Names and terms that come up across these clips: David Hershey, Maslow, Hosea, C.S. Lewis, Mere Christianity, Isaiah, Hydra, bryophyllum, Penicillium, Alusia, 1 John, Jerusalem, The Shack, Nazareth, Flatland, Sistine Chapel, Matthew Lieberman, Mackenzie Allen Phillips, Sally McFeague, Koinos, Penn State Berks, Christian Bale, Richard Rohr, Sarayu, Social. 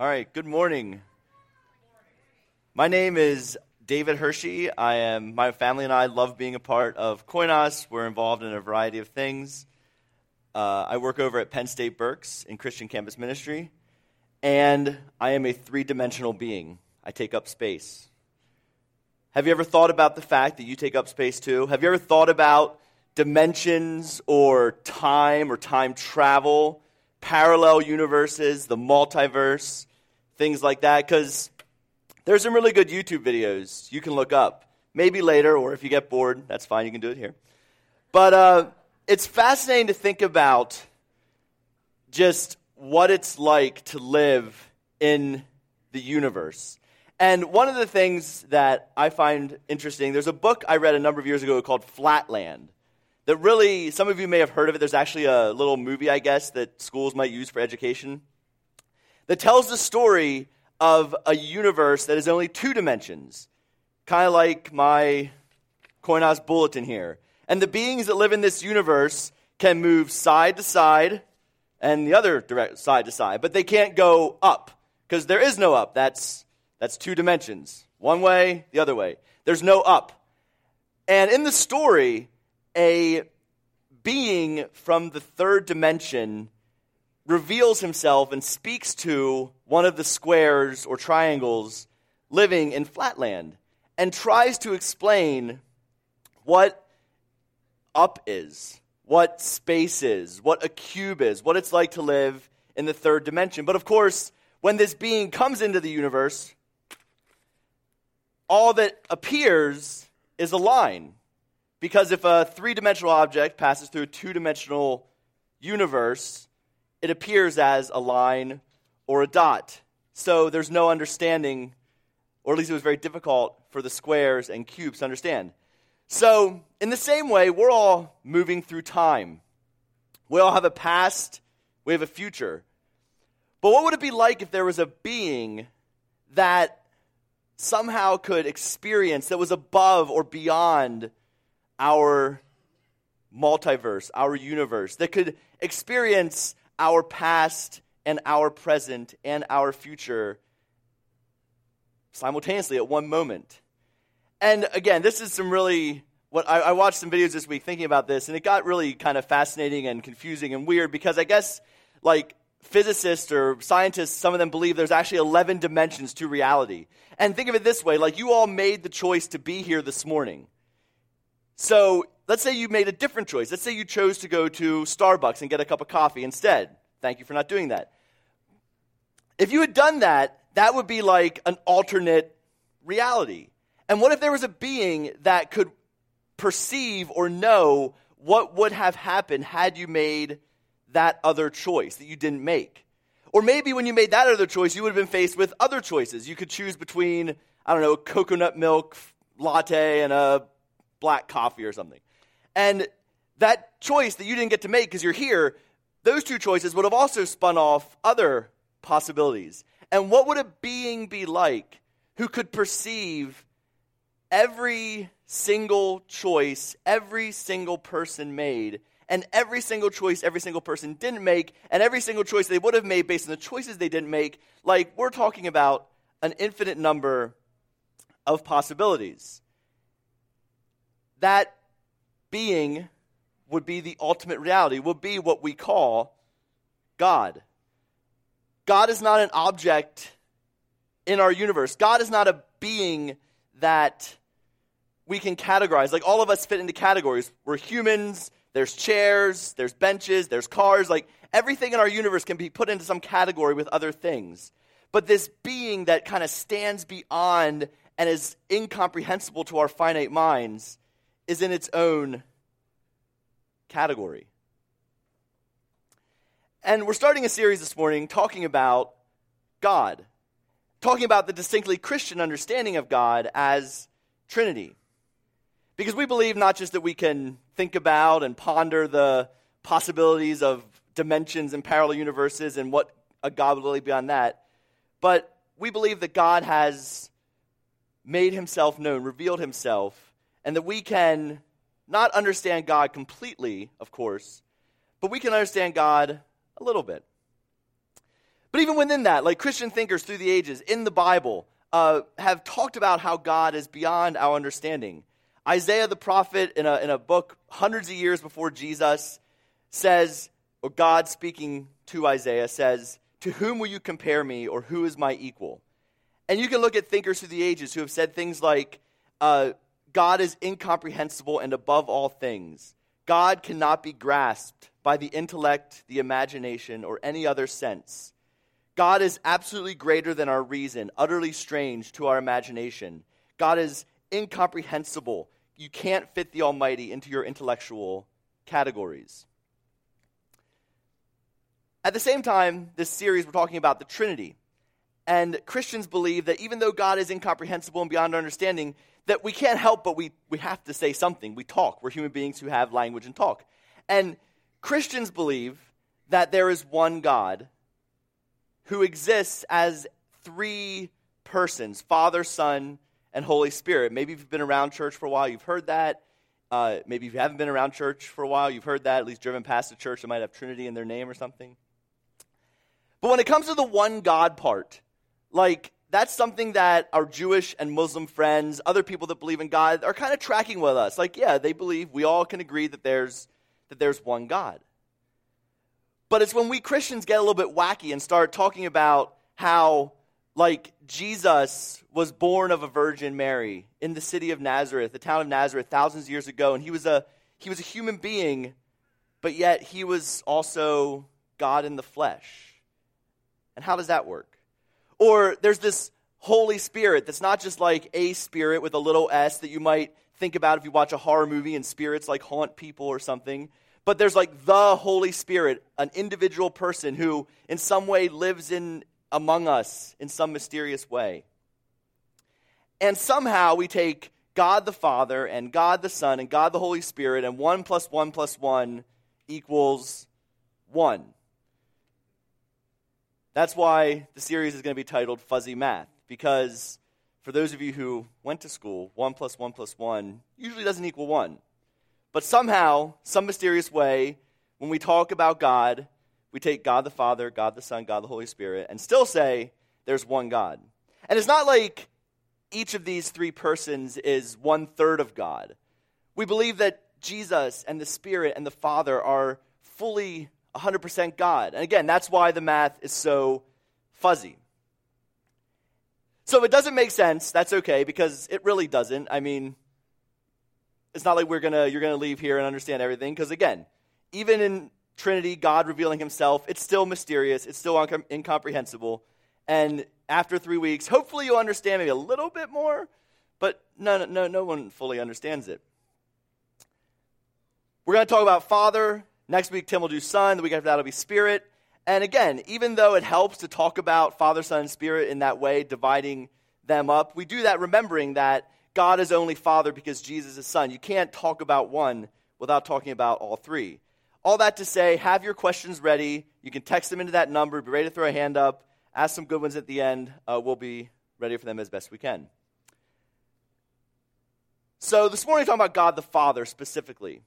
All right, good morning. My name is David Hershey. My family and I love being a part of Koinos. We're involved in a variety of things. I work over at Penn State Berks in Christian Campus Ministry, and I am a three-dimensional being. I take up space. Have you ever thought about the fact that you take up space too? Have you ever thought about dimensions or time travel, parallel universes, the multiverse, things like that? Because there's some really good YouTube videos you can look up. Maybe later, or if you get bored, that's fine, you can do it here. But it's fascinating to think about just what it's like to live in the universe. And one of the things that I find interesting, there's a book I read a number of years ago called Flatland. That really, some of you may have heard of it. There's actually a little movie, I guess, that schools might use for education that tells the story of a universe that is only two dimensions, kind of like my Koinos bulletin here. And the beings that live in this universe can move side to side and the other side to side, but they can't go up because there is no up. That's two dimensions, one way, the other way. There's no up. And in the story, a being from the third dimension reveals himself and speaks to one of the squares or triangles living in Flatland and tries to explain what up is, what space is, what a cube is, what it's like to live in the third dimension. But of course, when this being comes into the universe, all that appears is a line. Because if a three-dimensional object passes through a two-dimensional universe, it appears as a line or a dot. So there's no understanding, or at least it was very difficult for the squares and cubes to understand. So in the same way, we're all moving through time. We all have a past, we have a future. But what would it be like if there was a being that somehow could experience, that was above or beyond our multiverse, our universe, that could experience our past and our present and our future simultaneously at one moment? And again, this is some really, what I watched some videos this week thinking about this, and it got really kind of fascinating and confusing and weird because I guess like physicists or scientists, some of them believe there's actually 11 dimensions to reality. And think of it this way, like you all made the choice to be here this morning. So let's say you made a different choice. Let's say you chose to go to Starbucks and get a cup of coffee instead. Thank you for not doing that. If you had done that, that would be like an alternate reality. And what if there was a being that could perceive or know what would have happened had you made that other choice that you didn't make? Or maybe when you made that other choice, you would have been faced with other choices. You could choose between, I don't know, coconut milk latte and a black coffee or something. And that choice that you didn't get to make because you're here, those two choices would have also spun off other possibilities. And what would a being be like who could perceive every single choice every single person made and every single choice every single person didn't make and every single choice they would have made based on the choices they didn't make? Like, we're talking about an infinite number of possibilities. That being would be the ultimate reality, would be what we call God. God is not an object in our universe. God is not a being that we can categorize. Like, all of us fit into categories. We're humans, there's chairs, there's benches, there's cars. Like, everything in our universe can be put into some category with other things. But this being that kind of stands beyond and is incomprehensible to our finite minds is in its own category. And we're starting a series this morning talking about God, talking about the distinctly Christian understanding of God as Trinity. Because we believe not just that we can think about and ponder the possibilities of dimensions and parallel universes and what a God would be beyond that, but we believe that God has made himself known, revealed himself, and that we can not understand God completely, of course, but we can understand God a little bit. But even within that, like Christian thinkers through the ages in the Bible have talked about how God is beyond our understanding. Isaiah the prophet, in a book hundreds of years before Jesus, says, or God speaking to Isaiah says, "To whom will you compare me, or who is my equal?" And you can look at thinkers through the ages who have said things like, God is incomprehensible and above all things. God cannot be grasped by the intellect, the imagination, or any other sense. God is absolutely greater than our reason, utterly strange to our imagination. God is incomprehensible. You can't fit the Almighty into your intellectual categories. At the same time, this series we're talking about the Trinity. And Christians believe that even though God is incomprehensible and beyond our understanding, that we can't help but we have to say something. We talk. We're human beings who have language and talk. And Christians believe that there is one God who exists as three persons, Father, Son, and Holy Spirit. Maybe if you've been around church for a while, you've heard that. Maybe if you haven't been around church for a while, you've heard that, at least driven past a church that might have Trinity in their name or something. But when it comes to the one God part, like, that's something that our Jewish and Muslim friends, other people that believe in God, are kind of tracking with us. Like, yeah, they believe, we all can agree that there's one God. But it's when we Christians get a little bit wacky and start talking about how, like, Jesus was born of a Virgin Mary in the city of Nazareth, the town of Nazareth, thousands of years ago, and he was a human being, but yet he was also God in the flesh. And how does that work? Or there's this Holy Spirit that's not just like a spirit with a little s that you might think about if you watch a horror movie and spirits like haunt people or something. But there's like the Holy Spirit, an individual person who in some way lives in among us in some mysterious way. And somehow we take God the Father and God the Son and God the Holy Spirit and 1 + 1 + 1 = 1. That's why the series is going to be titled Fuzzy Math, because for those of you who went to school, 1 + 1 + 1 usually doesn't equal 1. But somehow, some mysterious way, when we talk about God, we take God the Father, God the Son, God the Holy Spirit, and still say there's one God. And it's not like each of these three persons is 1/3 of God. We believe that Jesus and the Spirit and the Father are fully 100% God. And again, that's why the math is so fuzzy. So if it doesn't make sense, that's okay, because it really doesn't. I mean, it's not like you're gonna leave here and understand everything, because again, even in Trinity, God revealing himself, it's still mysterious, it's still incomprehensible. And after 3 weeks, hopefully you'll understand maybe a little bit more, but no one fully understands it. We're going to talk about Father. Next week, Tim will do Son. The week after that will be Spirit. And again, even though it helps to talk about Father, Son, and Spirit in that way, dividing them up, we do that remembering that God is only Father because Jesus is Son. You can't talk about one without talking about all three. All that to say, have your questions ready. You can text them into that number. Be ready to throw a hand up. Ask some good ones at the end. We'll be ready for them as best we can. So this morning we're talking about God the Father specifically.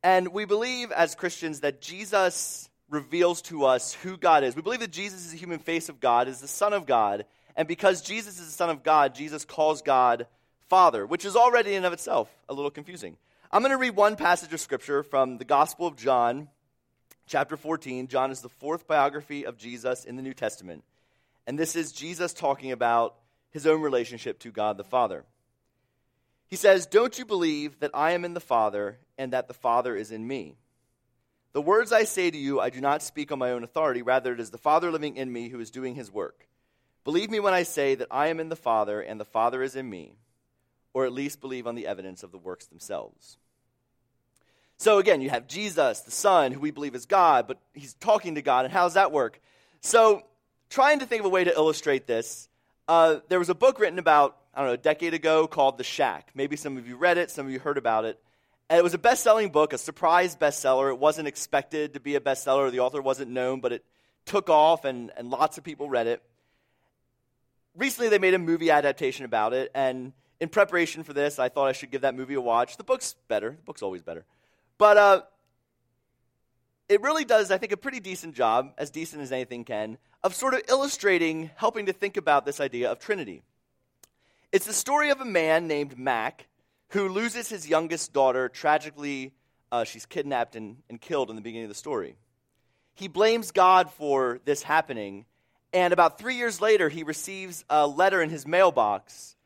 And we believe as Christians that Jesus reveals to us who God is. We believe that Jesus is the human face of God, is the Son of God. And because Jesus is the Son of God, Jesus calls God Father, which is already in and of itself a little confusing. I'm going to read one passage of Scripture from the Gospel of John, chapter 14. John is the fourth biography of Jesus in the New Testament. And this is Jesus talking about his own relationship to God the Father. He says, "Don't you believe that I am in the Father and that the Father is in me? The words I say to you, I do not speak on my own authority. Rather, it is the Father living in me who is doing his work. Believe me when I say that I am in the Father and the Father is in me, or at least believe on the evidence of the works themselves." So again, you have Jesus, the Son, who we believe is God, but he's talking to God. And how does that work? So trying to think of a way to illustrate this, there was a book written about, a decade ago called The Shack. Maybe some of you read it, some of you heard about it. And it was a best-selling book, a surprise bestseller. It wasn't expected to be a bestseller. The author wasn't known, but it took off and lots of people read it. Recently, they made a movie adaptation about it, and in preparation for this, I thought I should give that movie a watch. The book's better. The book's always better. But it really does, I think, a pretty decent job, as decent as anything can, of sort of illustrating, helping to think about this idea of Trinity. It's the story of a man named Mac who loses his youngest daughter tragically. She's kidnapped and killed in the beginning of the story. He blames God for this happening, and about 3 years later, he receives a letter in his mailbox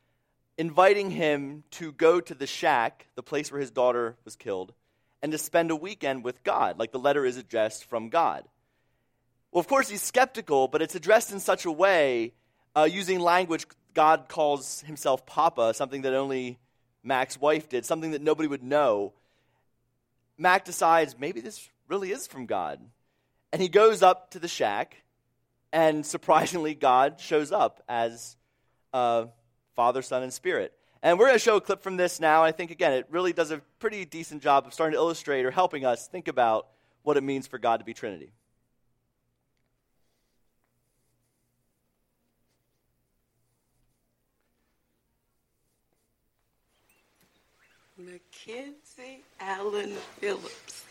inviting him to go to the shack, the place where his daughter was killed, and to spend a weekend with God. Like, the letter is addressed from God. Well, of course, he's skeptical, but it's addressed in such a way, using language God calls himself Papa, something that only Mac's wife did, something that nobody would know. Mac decides maybe this really is from God. And he goes up to the shack, and surprisingly, God shows up as Father, Son, and Spirit. And we're going to show a clip from this now. I think, again, it really does a pretty decent job of starting to illustrate or helping us think about what it means for God to be Trinity. Mackenzie Allen Phillips.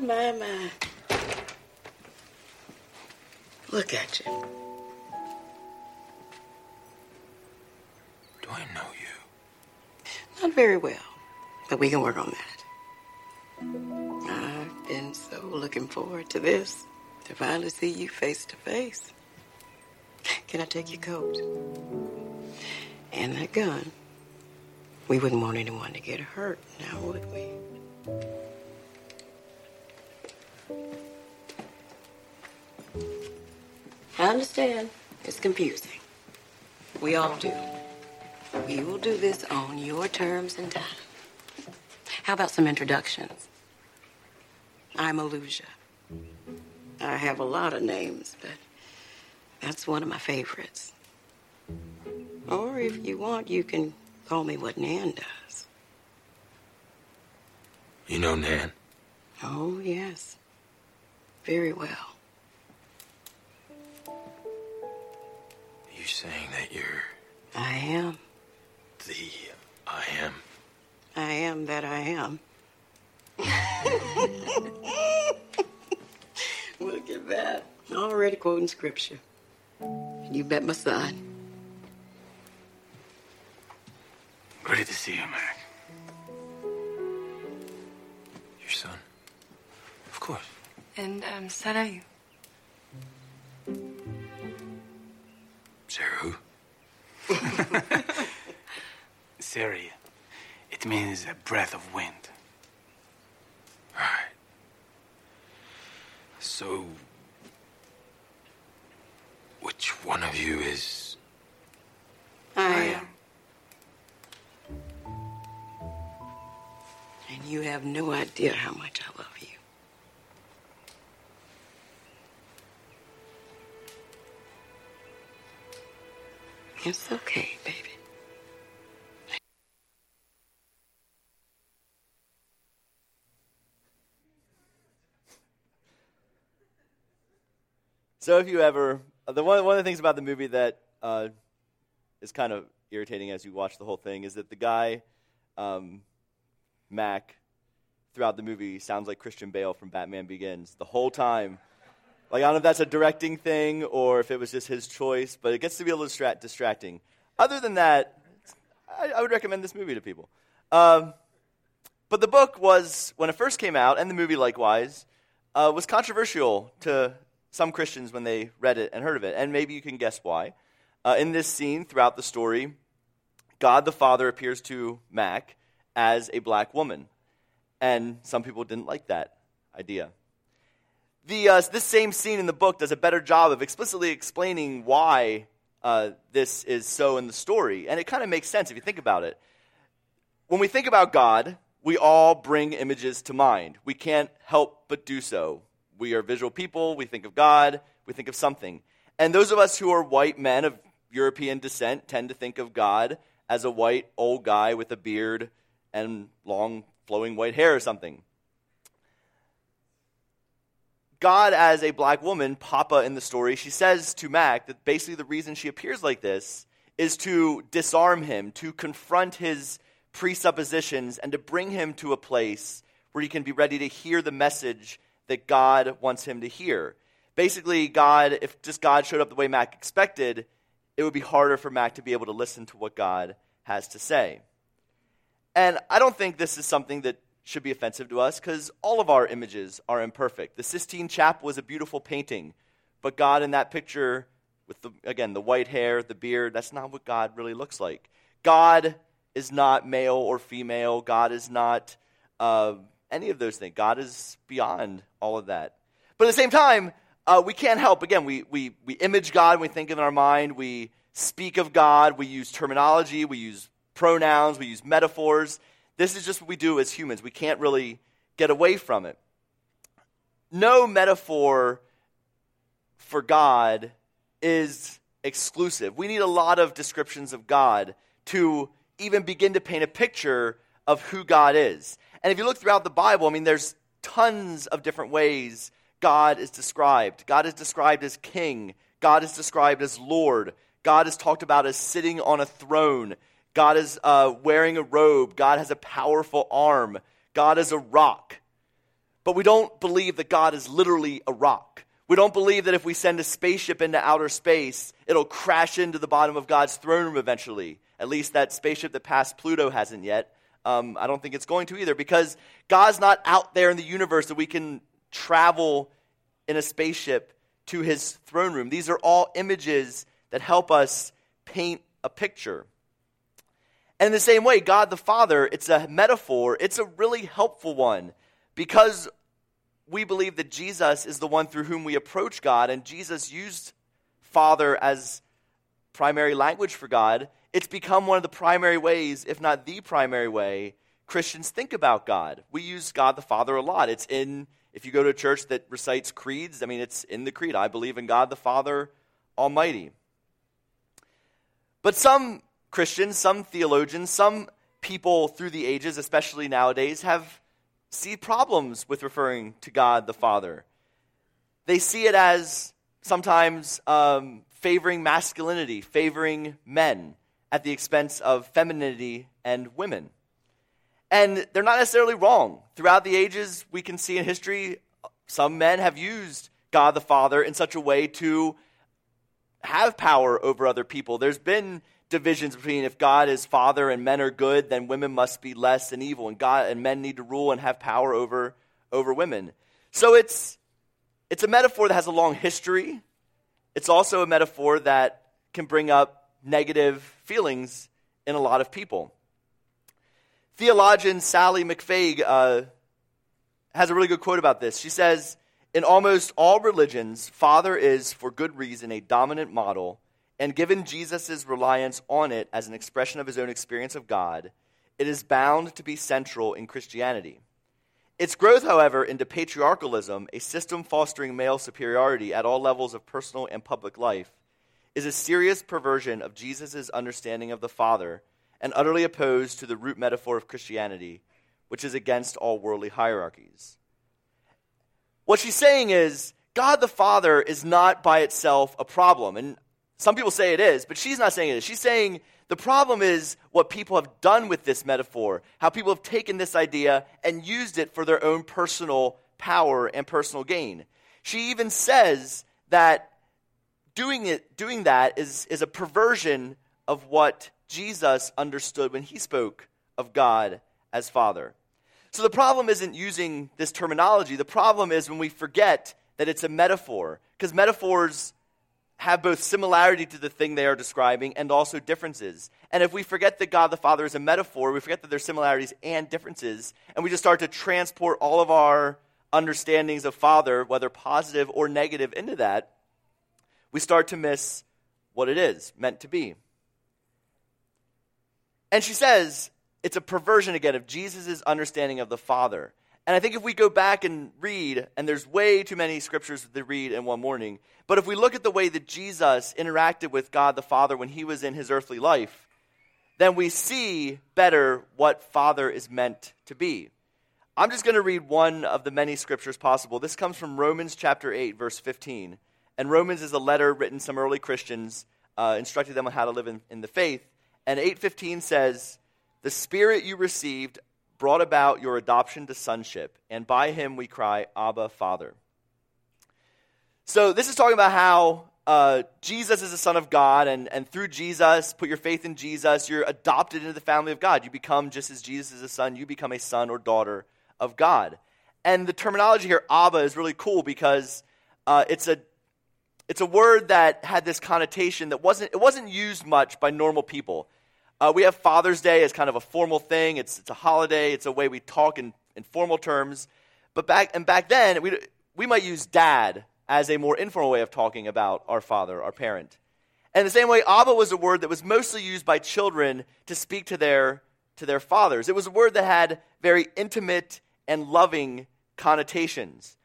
My. Look at you. Do I know you? Not very well, but we can work on that. I've been so looking forward to this, to finally see you face to face. Can I take your coat? And that gun. We wouldn't want anyone to get hurt, now would we? I understand. It's confusing. We all do. We will do this on your terms and time. How about some introductions? I'm Alusia. I have a lot of names, but that's one of my favorites. Or if you want, you can call me what Nan does. You know Nan? Oh, yes. Very well. Are you saying that you're... I am. The I am. I am that I am. Look at that. Already quoting scripture. You bet my son. Ready to see you, Mac. Your son? Of course. And Sarayu. Sarayu? Sarayu. It means a breath of wind. Right. So, which one of you is... I am. And you have no idea how much I love you. It's okay, baby. So if you ever... One of the things about the movie that is kind of irritating as you watch the whole thing is that the guy, Mac, throughout the movie sounds like Christian Bale from Batman Begins the whole time. Like, I don't know if that's a directing thing or if it was just his choice, but it gets to be a little distracting. Other than that, I would recommend this movie to people. But the book was, when it first came out, and the movie likewise, was controversial to some Christians when they read it and heard of it, and maybe you can guess why. In this scene, throughout the story, God the Father appears to Mac as a black woman, and some people didn't like that idea. This same scene in the book does a better job of explicitly explaining why this is so in the story, and it kind of makes sense if you think about it. When we think about God, we all bring images to mind. We can't help but do so. We are visual people, we think of God, we think of something. And those of us who are white men of European descent tend to think of God as a white old guy with a beard and long flowing white hair or something. God as a black woman, Papa in the story, she says to Mac that basically the reason she appears like this is to disarm him, to confront his presuppositions, and to bring him to a place where he can be ready to hear the message that God wants him to hear. Basically, God, if just God showed up the way Mac expected, it would be harder for Mac to be able to listen to what God has to say. And I don't think this is something that should be offensive to us, because all of our images are imperfect. The Sistine Chapel was a beautiful painting, but God in that picture with, the white hair, the beard, that's not what God really looks like. God is not male or female. God is not any of those things. God is beyond all of that. But at the same time, we can't help. Again, we image God, we think in our mind, we speak of God, we use terminology, we use pronouns, we use metaphors. This is just what we do as humans. We can't really get away from it. No metaphor for God is exclusive. We need a lot of descriptions of God to even begin to paint a picture of who God is. And if you look throughout the Bible, I mean, there's tons of different ways God is described. God is described as king. God is described as Lord. God is talked about as sitting on a throne. God is wearing a robe. God has a powerful arm. God is a rock. But we don't believe that God is literally a rock. We don't believe that if we send a spaceship into outer space, it'll crash into the bottom of God's throne room eventually. At least that spaceship that passed Pluto hasn't yet. I don't think it's going to either, because God's not out there in the universe that we can travel in a spaceship to his throne room. These are all images that help us paint a picture. And in the same way, God the Father, it's a metaphor. It's a really helpful one, because we believe that Jesus is the one through whom we approach God, and Jesus used Father as primary language for God. It's become one of the primary ways, if not the primary way, Christians think about God. We use God the Father a lot. It's in, if you go to a church that recites creeds, I mean, it's in the creed. I believe in God the Father Almighty. But some Christians, some theologians, some people through the ages, especially nowadays, have see problems with referring to God the Father. They see it as sometimes favoring masculinity, favoring men at the expense of femininity and women. And they're not necessarily wrong. Throughout the ages, we can see in history, some men have used God the Father in such a way to have power over other people. There's been divisions between if God is Father and men are good, then women must be less than evil, and God and men need to rule and have power over women. So it's a metaphor that has a long history. It's also a metaphor that can bring up negative feelings in a lot of people. Theologian Sally McFeague has a really good quote about this. She says, "In almost all religions, Father is, for good reason, a dominant model. And given Jesus' reliance on it as an expression of his own experience of God, it is bound to be central in Christianity. Its growth, however, into patriarchalism, a system fostering male superiority at all levels of personal and public life, is a serious perversion of Jesus' understanding of the Father and utterly opposed to the root metaphor of Christianity, which is against all worldly hierarchies." What she's saying is, God the Father is not by itself a problem, and some people say it is, but she's not saying it is. She's saying the problem is what people have done with this metaphor, how people have taken this idea and used it for their own personal power and personal gain. She even says that doing that is a perversion of what Jesus understood when he spoke of God as Father. So the problem isn't using this terminology. The problem is when we forget that it's a metaphor, because metaphors have both similarity to the thing they are describing and also differences. And if we forget that God the Father is a metaphor, we forget that there's similarities and differences, and we just start to transport all of our understandings of Father, whether positive or negative, into that, we start to miss what it is meant to be. And she says it's a perversion, again, of Jesus' understanding of the Father. And I think if we go back and read, and there's way too many scriptures to read in one morning, but if we look at the way that Jesus interacted with God the Father when he was in his earthly life, then we see better what Father is meant to be. I'm just going to read one of the many scriptures possible. This comes from Romans chapter 8, verse 15. And Romans is a letter written to some early Christians instructed them on how to live in the faith. And 8:15 says, the Spirit you received brought about your adoption to sonship, and by him we cry, Abba, Father. So this is talking about how Jesus is the Son of God, and through Jesus, put your faith in Jesus, you're adopted into the family of God. You become, just as Jesus is a son, you become a son or daughter of God. And the terminology here, Abba, is really cool because it's a word that had this connotation that wasn't used much by normal people. We have Father's Day as kind of a formal thing. It's a holiday. It's a way we talk in formal terms. But back then, we might use dad as a more informal way of talking about our father, our parent. And the same way, Abba was a word that was mostly used by children to speak to their fathers. It was a word that had very intimate and loving connotations.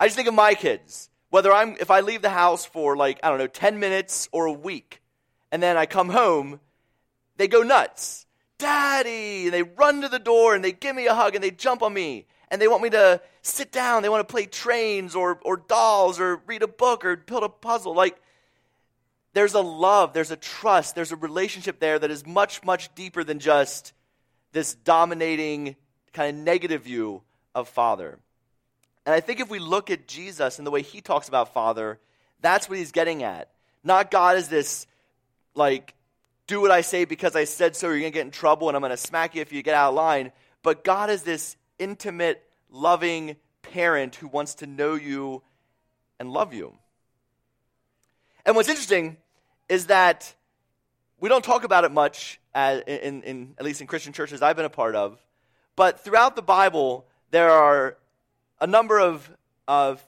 I just think of my kids. Whether if I leave the house for 10 minutes or a week, and then I come home, they go nuts. Daddy! And they run to the door, and they give me a hug, and they jump on me. And they want me to sit down. They want to play trains or dolls or read a book or build a puzzle. There's a love, there's a trust, there's a relationship there that is much, much deeper than just this dominating kind of negative view of Father. And I think if we look at Jesus and the way he talks about Father, that's what he's getting at. Not God as this, do what I say because I said so, you're going to get in trouble and I'm going to smack you if you get out of line. But God is this intimate, loving parent who wants to know you and love you. And what's interesting is that we don't talk about it much, at least in Christian churches I've been a part of, but throughout the Bible, there are a number of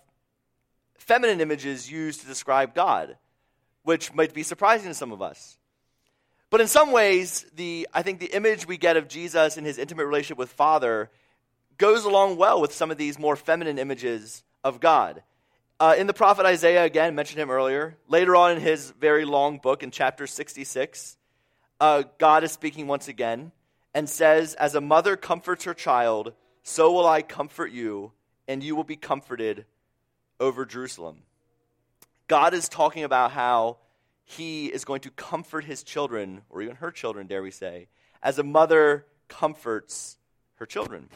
feminine images used to describe God, which might be surprising to some of us. But in some ways, I think the image we get of Jesus in his intimate relationship with Father goes along well with some of these more feminine images of God. In the prophet Isaiah, again, mentioned him earlier. Later on in his very long book, in chapter 66, God is speaking once again and says, as a mother comforts her child, so will I comfort you, and you will be comforted over Jerusalem. God is talking about how he is going to comfort his children, or even her children, dare we say, as a mother comforts her children.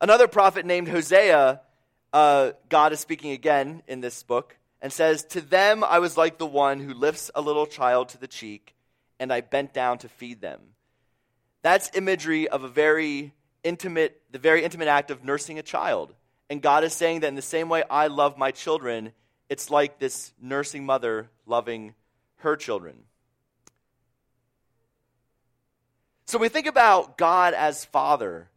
Another prophet named Hosea, God is speaking again in this book, and says, to them I was like the one who lifts a little child to the cheek, and I bent down to feed them. That's imagery of the very intimate act of nursing a child. And God is saying that in the same way I love my children, it's like this nursing mother loving her children. So we think about God as Father.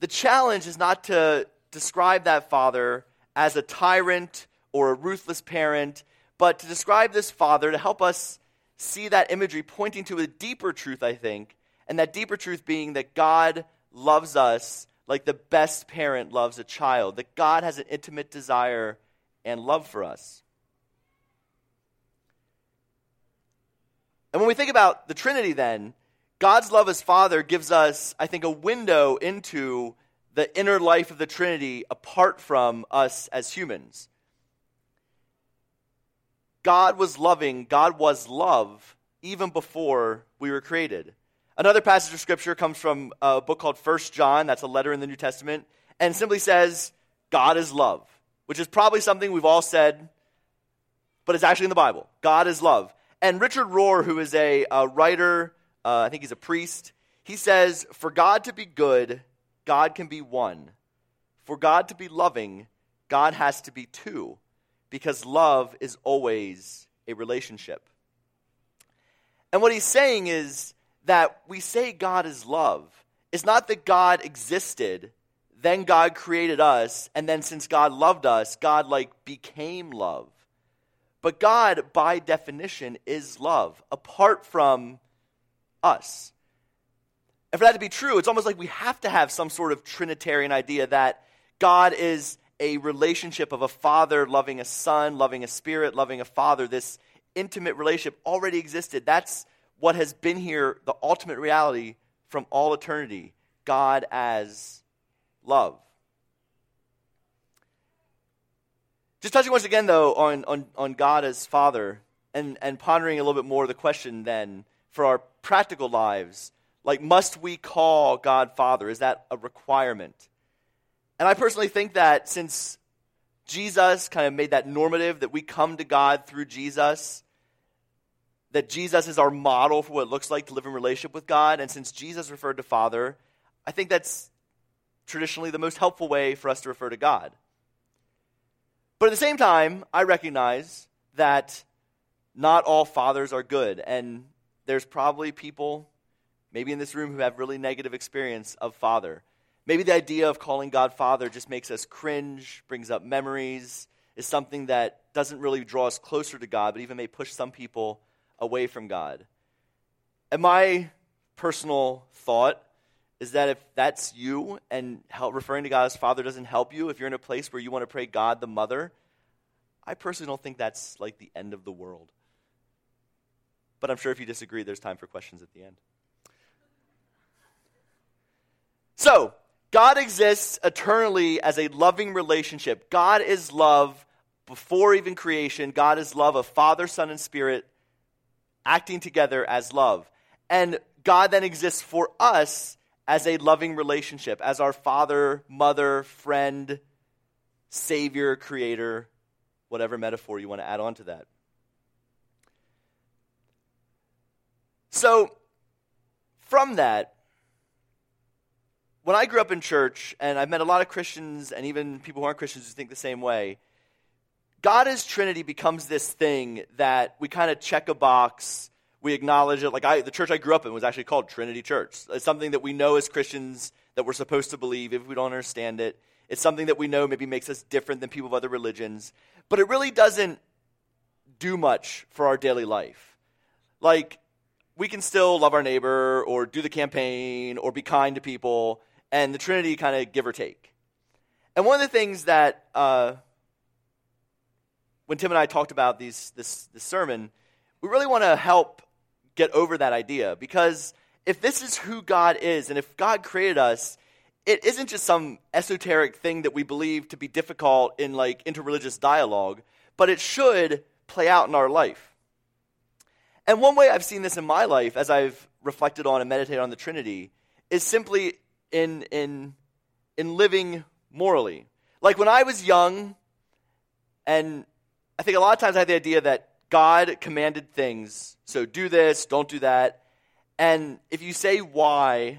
The challenge is not to describe that Father as a tyrant or a ruthless parent, but to describe this Father to help us see that imagery pointing to a deeper truth, I think, and that deeper truth being that God loves us like the best parent loves a child, that God has an intimate desire and love for us. And when we think about the Trinity then, God's love as Father gives us, I think, a window into the inner life of the Trinity apart from us as humans. God was loving, God was love, even before we were created. Another passage of Scripture comes from a book called 1 John, that's a letter in the New Testament, and simply says, God is love, which is probably something we've all said, but it's actually in the Bible. God is love. And Richard Rohr, who is a writer, I think he's a priest, he says, for God to be good, God can be one. For God to be loving, God has to be two, because love is always a relationship. And what he's saying is that we say God is love. It's not that God existed, then God created us, and then since God loved us, God became love. But God, by definition, is love, apart from us. And for that to be true, it's almost like we have to have some sort of Trinitarian idea that God is a relationship of a father loving a son, loving a spirit, loving a father. This intimate relationship already existed. That's what has been here, the ultimate reality from all eternity, God as love. Just touching once again, though, on God as Father, and pondering a little bit more the question then for our practical lives, like, must we call God Father? Is that a requirement? And I personally think that since Jesus kind of made that normative, that we come to God through Jesus, that Jesus is our model for what it looks like to live in relationship with God, and since Jesus referred to Father, I think that's traditionally the most helpful way for us to refer to God. But at the same time, I recognize that not all fathers are good, and there's probably people, maybe in this room, who have really negative experience of father. Maybe the idea of calling God Father just makes us cringe, brings up memories, is something that doesn't really draw us closer to God, but even may push some people away from God. And my personal thought is that if that's you and referring to God as Father doesn't help you, if you're in a place where you want to pray God the Mother, I personally don't think that's like the end of the world. But I'm sure if you disagree, there's time for questions at the end. So, God exists eternally as a loving relationship. God is love before even creation. God is love of Father, Son, and Spirit acting together as love. And God then exists for us as a loving relationship, as our father, mother, friend, savior, creator, whatever metaphor you want to add on to that. So, from that, when I grew up in church, and I've met a lot of Christians and even people who aren't Christians who think the same way, God as Trinity becomes this thing that we kind of check a box, we acknowledge it. Like the church I grew up in was actually called Trinity Church. It's something that we know as Christians that we're supposed to believe if we don't understand it. It's something that we know maybe makes us different than people of other religions. But it really doesn't do much for our daily life. Like, we can still love our neighbor or do the campaign or be kind to people, and the Trinity kind of give or take. And one of the things that when Tim and I talked about this sermon, we really want to help get over that idea, because if this is who God is and if God created us, it isn't just some esoteric thing that we believe to be difficult in like interreligious dialogue, but it should play out in our life. And one way I've seen this in my life as I've reflected on and meditated on the Trinity is simply in living morally. Like when I was young, and I think a lot of times I had the idea that God commanded things, so do this, don't do that. And if you say why,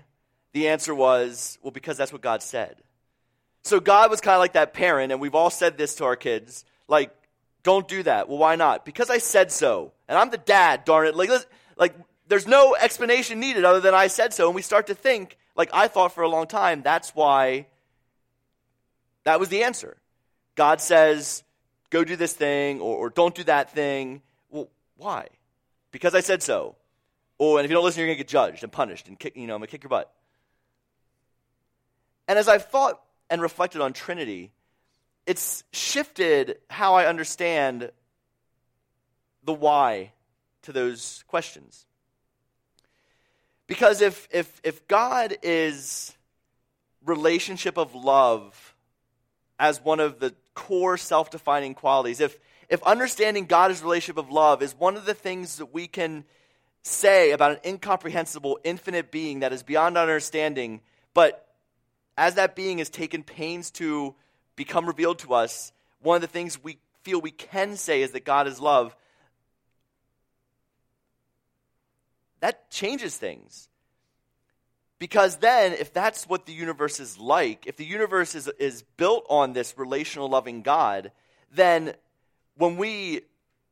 the answer was, well, because that's what God said. So God was kind of like that parent, and we've all said this to our kids, like, don't do that. Well, why not? Because I said so. And I'm the dad, darn it. Like there's no explanation needed other than I said so. And we start to think, like I thought for a long time, that's why that was the answer. God says, go do this thing or don't do that thing. Well, why? Because I said so. Oh, and if you don't listen, you're going to get judged and punished and I'm going to kick your butt. And as I've thought and reflected on Trinity, it's shifted how I understand the why to those questions. Because if God is relationship of love as one of the core self-defining qualities, if understanding God as relationship of love is one of the things that we can say about an incomprehensible, infinite being that is beyond understanding, but as that being is taken pains to become revealed to us, one of the things we feel we can say is that God is love. That changes things. Because then, if that's what the universe is like, if the universe is built on this relational loving God, then when we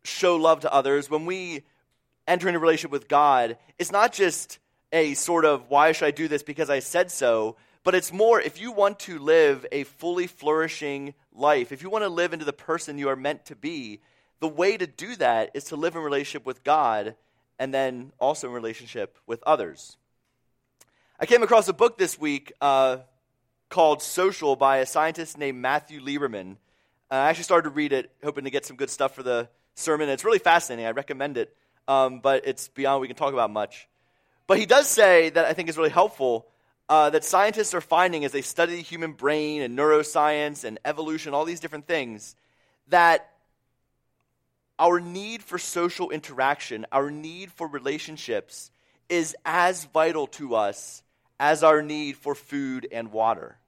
show love to others, when we enter into a relationship with God, it's not just a sort of, why should I do this because I said so, but it's more, if you want to live a fully flourishing life, if you want to live into the person you are meant to be, the way to do that is to live in relationship with God and then also in relationship with others. I came across a book this week called Social by a scientist named Matthew Lieberman. I actually started to read it, hoping to get some good stuff for the sermon. It's really fascinating. I recommend it, but it's beyond what we can talk about much. But he does say that I think is really helpful, that scientists are finding as they study the human brain and neuroscience and evolution, all these different things, that Our need for social interaction, our need for relationships is as vital to us as our need for food and water.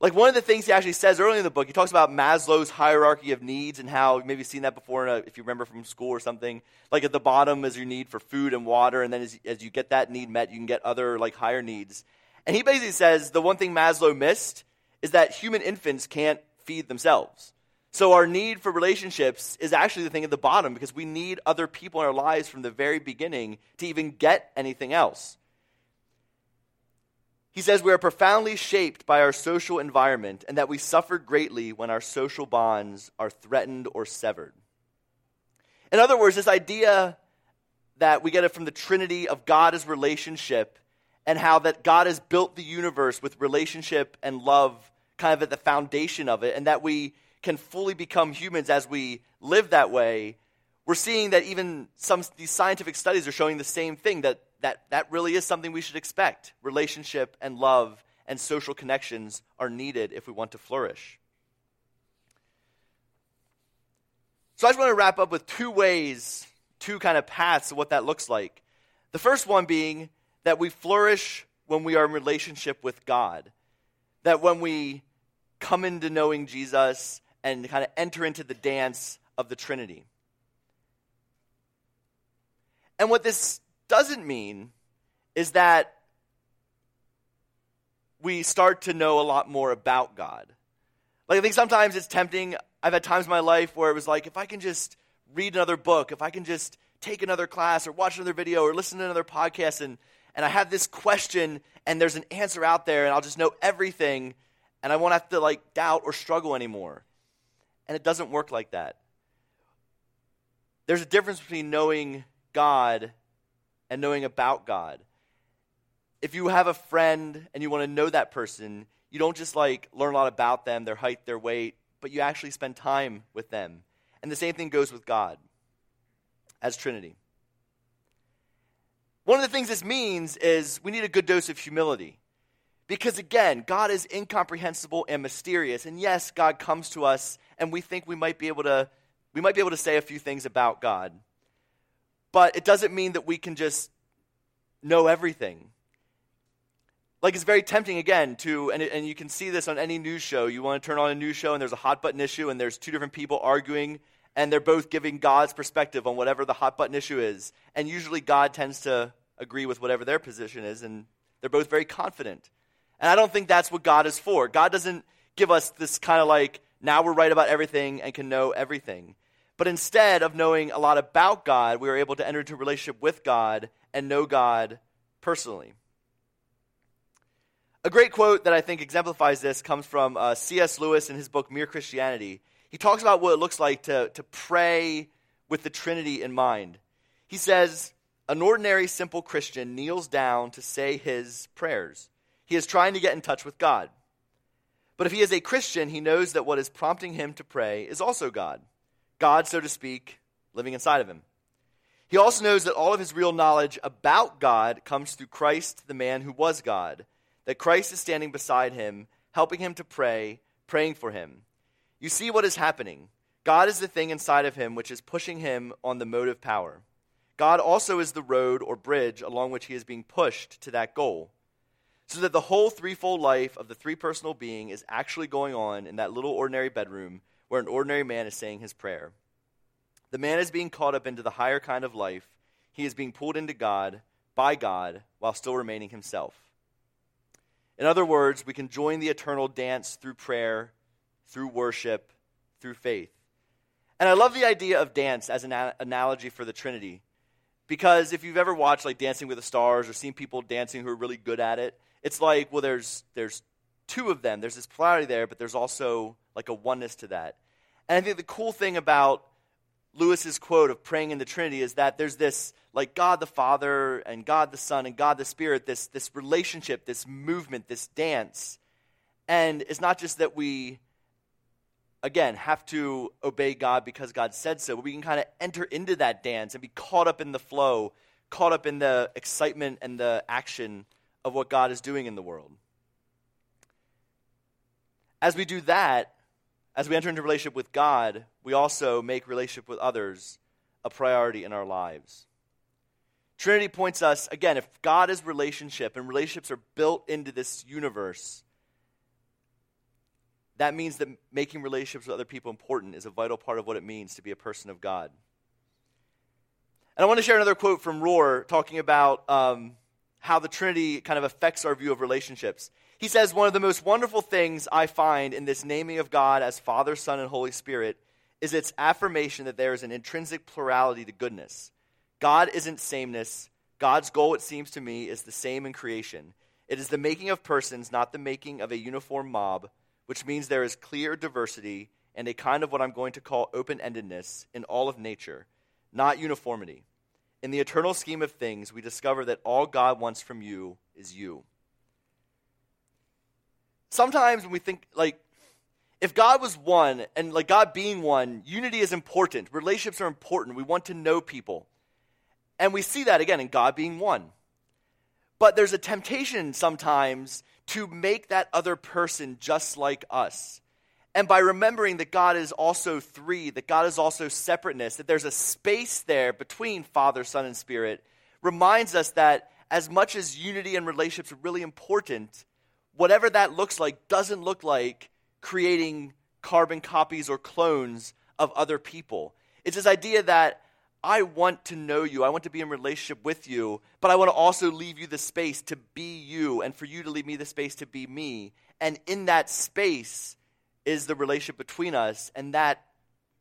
Like one of the things he actually says early in the book, he talks about Maslow's hierarchy of needs and how, maybe you've seen that before if you remember from school or something, like at the bottom is your need for food and water, and then as you get that need met, you can get other like higher needs. And he basically says the one thing Maslow missed is that human infants can't feed themselves. So our need for relationships is actually the thing at the bottom because we need other people in our lives from the very beginning to even get anything else. He says we are profoundly shaped by our social environment and that we suffer greatly when our social bonds are threatened or severed. In other words, this idea that we get it from the Trinity of God as relationship and how that God has built the universe with relationship and love kind of at the foundation of it, and that we can fully become humans as we live that way, we're seeing that even some these scientific studies are showing the same thing, that really is something we should expect. Relationship and love and social connections are needed if we want to flourish. So I just want to wrap up with two kind of paths of what that looks like. The first one being that we flourish when we are in relationship with God, that when we come into knowing Jesus and kind of enter into the dance of the Trinity. And what this doesn't mean is that we start to know a lot more about God. Like I think sometimes it's tempting. I've had times in my life where it was like, if I can just read another book, if I can just take another class or watch another video or listen to another podcast and I have this question and there's an answer out there and I'll just know everything and I won't have to like doubt or struggle anymore. And it doesn't work like that. There's a difference between knowing God and knowing about God. If you have a friend and you want to know that person, you don't just like learn a lot about them, their height, their weight, but you actually spend time with them. And the same thing goes with God as Trinity. One of the things this means is we need a good dose of humility. Because again, God is incomprehensible and mysterious. And yes, God comes to us and we think we might be able to say a few things about God. But it doesn't mean that we can just know everything. Like it's very tempting again to, and you can see this on any news show. You want to turn on a news show and there's a hot button issue and there's two different people arguing and they're both giving God's perspective on whatever the hot button issue is. And usually God tends to agree with whatever their position is and they're both very confident. And I don't think that's what God is for. God doesn't give us this kind of like, now we're right about everything and can know everything. But instead of knowing a lot about God, we are able to enter into a relationship with God and know God personally. A great quote that I think exemplifies this comes from C.S. Lewis in his book, Mere Christianity. He talks about what it looks like to pray with the Trinity in mind. He says, an ordinary, simple Christian kneels down to say his prayers. He is trying to get in touch with God. But if he is a Christian, he knows that what is prompting him to pray is also God. God, so to speak, living inside of him. He also knows that all of his real knowledge about God comes through Christ, the man who was God, that Christ is standing beside him, helping him to pray, praying for him. You see what is happening. God is the thing inside of him which is pushing him on the motive power. God also is the road or bridge along which he is being pushed to that goal, so that the whole threefold life of the three-personal being is actually going on in that little ordinary bedroom where an ordinary man is saying his prayer. The man is being caught up into the higher kind of life. He is being pulled into God, by God, while still remaining himself. In other words, we can join the eternal dance through prayer, through worship, through faith. And I love the idea of dance as an analogy for the Trinity, because if you've ever watched like Dancing with the Stars or seen people dancing who are really good at it, it's like, well, there's two of them. There's this polarity there, but there's also like a oneness to that. And I think the cool thing about Lewis's quote of praying in the Trinity is that there's this like God the Father and God the Son and God the Spirit, this relationship, this movement, this dance. And it's not just that we, again, have to obey God because God said so, but we can kind of enter into that dance and be caught up in the flow, caught up in the excitement and the action of what God is doing in the world. As we do that, As we enter into relationship with God, we also make relationship with others a priority in our lives. Trinity points us, again, if God is relationship and relationships are built into this universe, that means that making relationships with other people important is a vital part of what it means to be a person of God. And I want to share another quote from Rohr talking about how the Trinity kind of affects our view of relationships. He says, one of the most wonderful things I find in this naming of God as Father, Son, and Holy Spirit is its affirmation that there is an intrinsic plurality to goodness. God isn't sameness. God's goal, it seems to me, is the same in creation. It is the making of persons, not the making of a uniform mob, which means there is clear diversity and a kind of what I'm going to call open-endedness in all of nature, not uniformity. In the eternal scheme of things, we discover that all God wants from you is you. Sometimes when we think, like, if God was one, and like God being one, unity is important. Relationships are important. We want to know people. And we see that, again, in God being one. But there's a temptation sometimes to make that other person just like us. And by remembering that God is also three, that God is also separateness, that there's a space there between Father, Son, and Spirit, reminds us that as much as unity and relationships are really important, whatever that looks like doesn't look like creating carbon copies or clones of other people. It's this idea that I want to know you. I want to be in relationship with you, but I want to also leave you the space to be you and for you to leave me the space to be me. And in that space is the relationship between us, and that,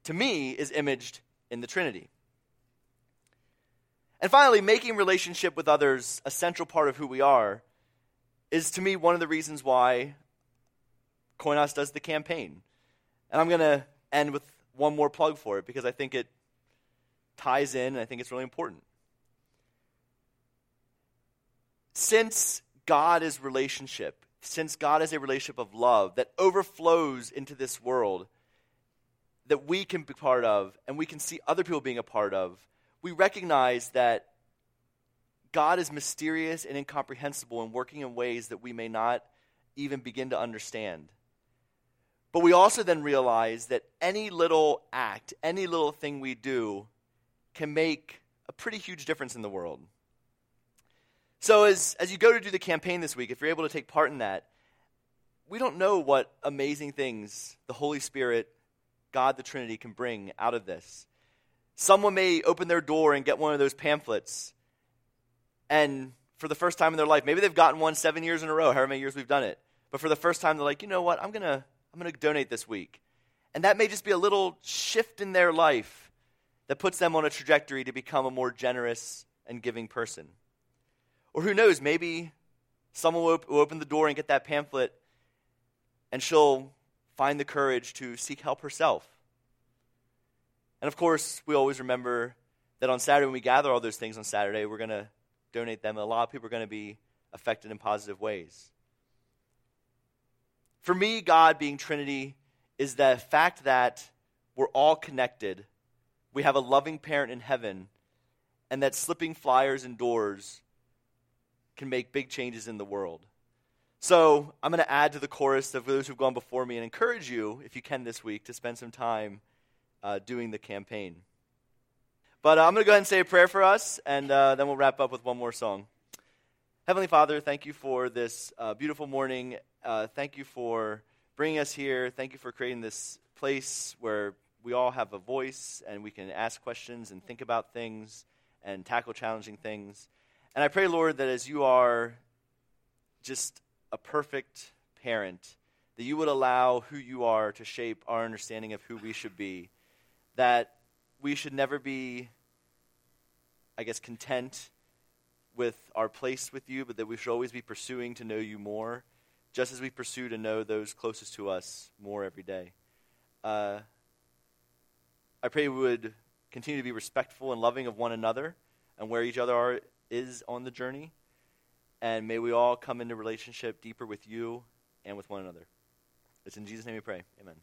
to me, is imaged in the Trinity. And finally, making relationship with others a central part of who we are is, to me, one of the reasons why Koinos does the campaign. And I'm going to end with one more plug for it because I think it ties in, and I think it's really important. Since God is relationship, since God is a relationship of love that overflows into this world that we can be part of and we can see other people being a part of, we recognize that God is mysterious and incomprehensible and working in ways that we may not even begin to understand. But we also then realize that any little act, any little thing we do can make a pretty huge difference in the world. So as you go to do the campaign this week, if you're able to take part in that, we don't know what amazing things the Holy Spirit, God the Trinity, can bring out of this. Someone may open their door and get one of those pamphlets, and for the first time in their life, maybe they've gotten one 7 years in a row, however many years we've done it, but for the first time they're like, you know what, I'm gonna donate this week. And that may just be a little shift in their life that puts them on a trajectory to become a more generous and giving person. Or who knows, maybe someone will open the door and get that pamphlet, and she'll find the courage to seek help herself. And of course, we always remember that on Saturday, when we gather all those things on Saturday, we're going to donate them, and a lot of people are going to be affected in positive ways. For me, God being Trinity is the fact that we're all connected. We have a loving parent in heaven, and that slipping flyers and doors can make big changes in the world. So I'm going to add to the chorus of those who've gone before me and encourage you, if you can this week, to spend some time doing the campaign. But I'm going to go ahead and say a prayer for us, and then we'll wrap up with one more song. Heavenly Father, thank you for this beautiful morning. Thank you for bringing us here. Thank you for creating this place where we all have a voice, and we can ask questions and think about things and tackle challenging things. And I pray, Lord, that as you are just a perfect parent, that you would allow who you are to shape our understanding of who we should be, that we should never be, I guess, content with our place with you, but that we should always be pursuing to know you more, just as we pursue to know those closest to us more every day. I pray we would continue to be respectful and loving of one another and where each other is on the journey. And may we all come into relationship deeper with you and with one another. It's in Jesus' name we pray. Amen.